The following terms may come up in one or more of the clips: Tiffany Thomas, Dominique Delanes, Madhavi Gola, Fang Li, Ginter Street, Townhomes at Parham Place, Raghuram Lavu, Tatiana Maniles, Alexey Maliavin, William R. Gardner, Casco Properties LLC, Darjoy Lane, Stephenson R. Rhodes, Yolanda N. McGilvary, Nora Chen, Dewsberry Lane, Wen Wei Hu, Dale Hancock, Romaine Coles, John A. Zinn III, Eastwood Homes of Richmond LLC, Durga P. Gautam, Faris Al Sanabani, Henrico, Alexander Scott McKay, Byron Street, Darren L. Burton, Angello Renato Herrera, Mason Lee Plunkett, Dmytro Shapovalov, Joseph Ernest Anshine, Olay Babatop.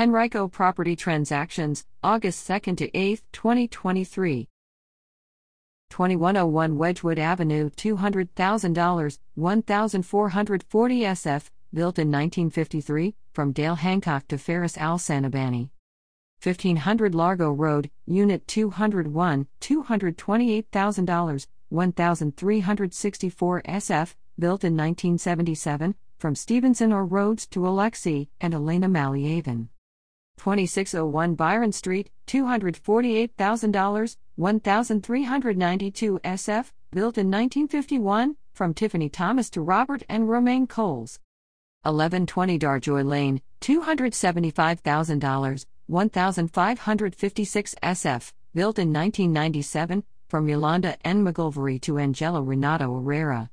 Henrico Property Transactions, August 2 to 8, 2023. 2101 Wedgewood Avenue, $200,000, 1440 SF, built in 1953, from Dale Hancock to Faris Al Sanabani. 1500 Largo Road, Unit 201, $228,000, 1364 SF, built in 1977, from Stephenson R. Rhodes to Alexey and Elena Maliavin. 2601 Byron Street, $248,000, 1392 SF, built in 1951, from Tiffany Thomas to Robert and Romaine Coles. 1120 Darjoy Lane, $275,000, 1556 SF, built in 1997, from Yolanda N. McGilvary to Angello Renato Herrera.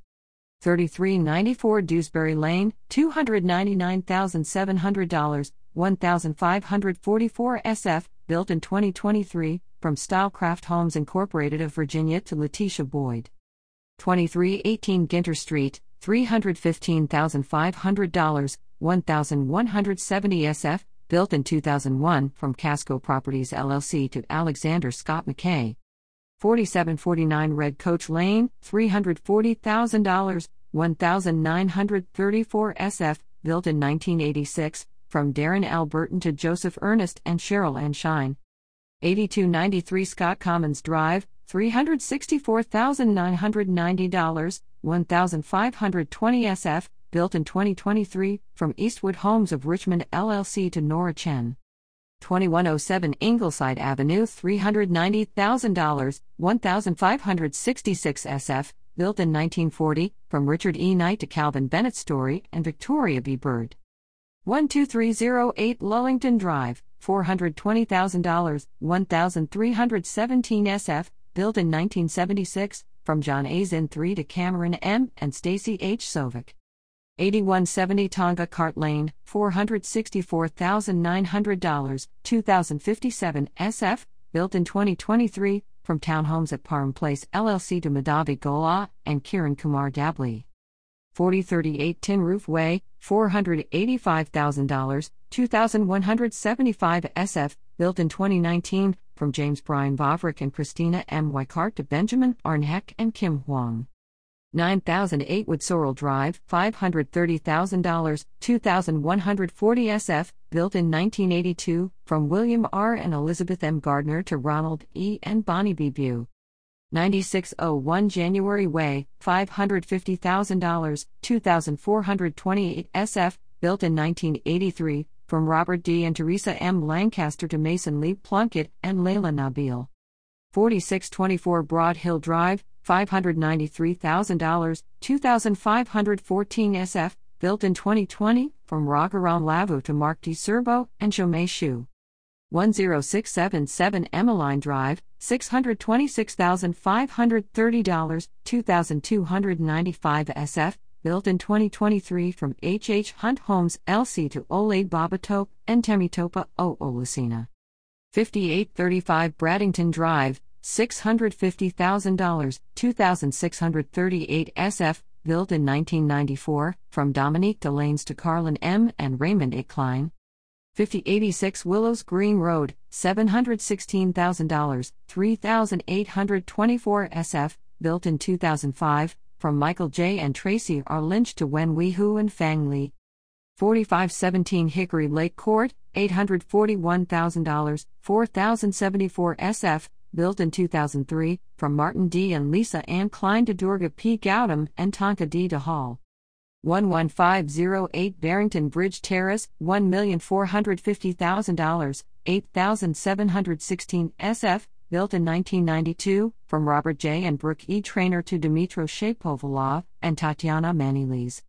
3394 Dewsberry Lane, $299,700, 1544 SF, built in 2023, from Stylecraft Homes Incorporated of Virginia to Letitia Boyd. 2318 Ginter Street, $315,500, 1170 SF, built in 2001, from Casco Properties LLC to Alexander Scott McKay. 4749 Red Coach Lane, $340,000, 1934 SF, built in 1986, from Darren L. Burton to Joseph Ernest and Cheryl Anshine. 8293 Scott Commons Drive, $364,990, 1520 SF, built in 2023, from Eastwood Homes of Richmond LLC to Nora Chen. 2107 Ingleside Avenue, $390,000, 1566 SF, built in 1940, from Richard E. Knight to Calvin Bennett Story and Victoria B. Bird. 12308 Lullington Drive, $420,000, 1317 SF, built in 1976, from John A. Zinn III to Cameron M. and Stacy H. Sovick. 8170 Tonga Cart Lane, $464,900, 2057 SF, built in 2023, from Townhomes at Parham Place LLC to Madhavi Gola and Kiran Kumar Dabli. 4038 Tin Roof Way, $485,000, 2175 SF, built in 2019, from James Brian Vavrick and Christina M. Wykart to Benjamin Arnhek and Kim Huang. 9008 Woodsorrel Drive, $530,000, 2140 SF, built in 1982, from William R. and Elizabeth M. Gardner to Ronald E. and Bonnie B. Bew. 9601 January Way, $550,000, 2428 SF, built in 1983, from Robert D. and Teresa M. Lancaster to Mason Lee Plunkett and Layla Nabil. 4624 Broad Hill Drive, $593,000, 2514 SF, built in 2020, from Raghuram Lavu to Mark D. Serbo and Jomei Shu. 10677 Emmeline Drive, $626,530, 2295 SF, built in 2023, from H.H. Hunt Homes LC to Olay Babatop and Temitopa O. Olusina. 5835 Braddington Drive, $650,000, 2638 SF, built in 1994, from Dominique Delanes to Carlin M. and Raymond A. Klein. 5086 Willows Green Road, $716,000, 3824 SF, built in 2005, from Michael J. and Tracy R. Lynch to Wen Wei Hu and Fang Li. 4517 Hickory Lake Court, $841,000, 4074 SF, built in 2003, from Martin D. and Lisa Ann Klein to Durga P. Gautam and Tonka D. DeHall. 11508 Barrington Bridge Terrace, $1,450,000, 8,716 SF, built in 1992, from Robert J. and Brooke E. Traynor to Dmytro Shapovalov and Tatiana Maniles.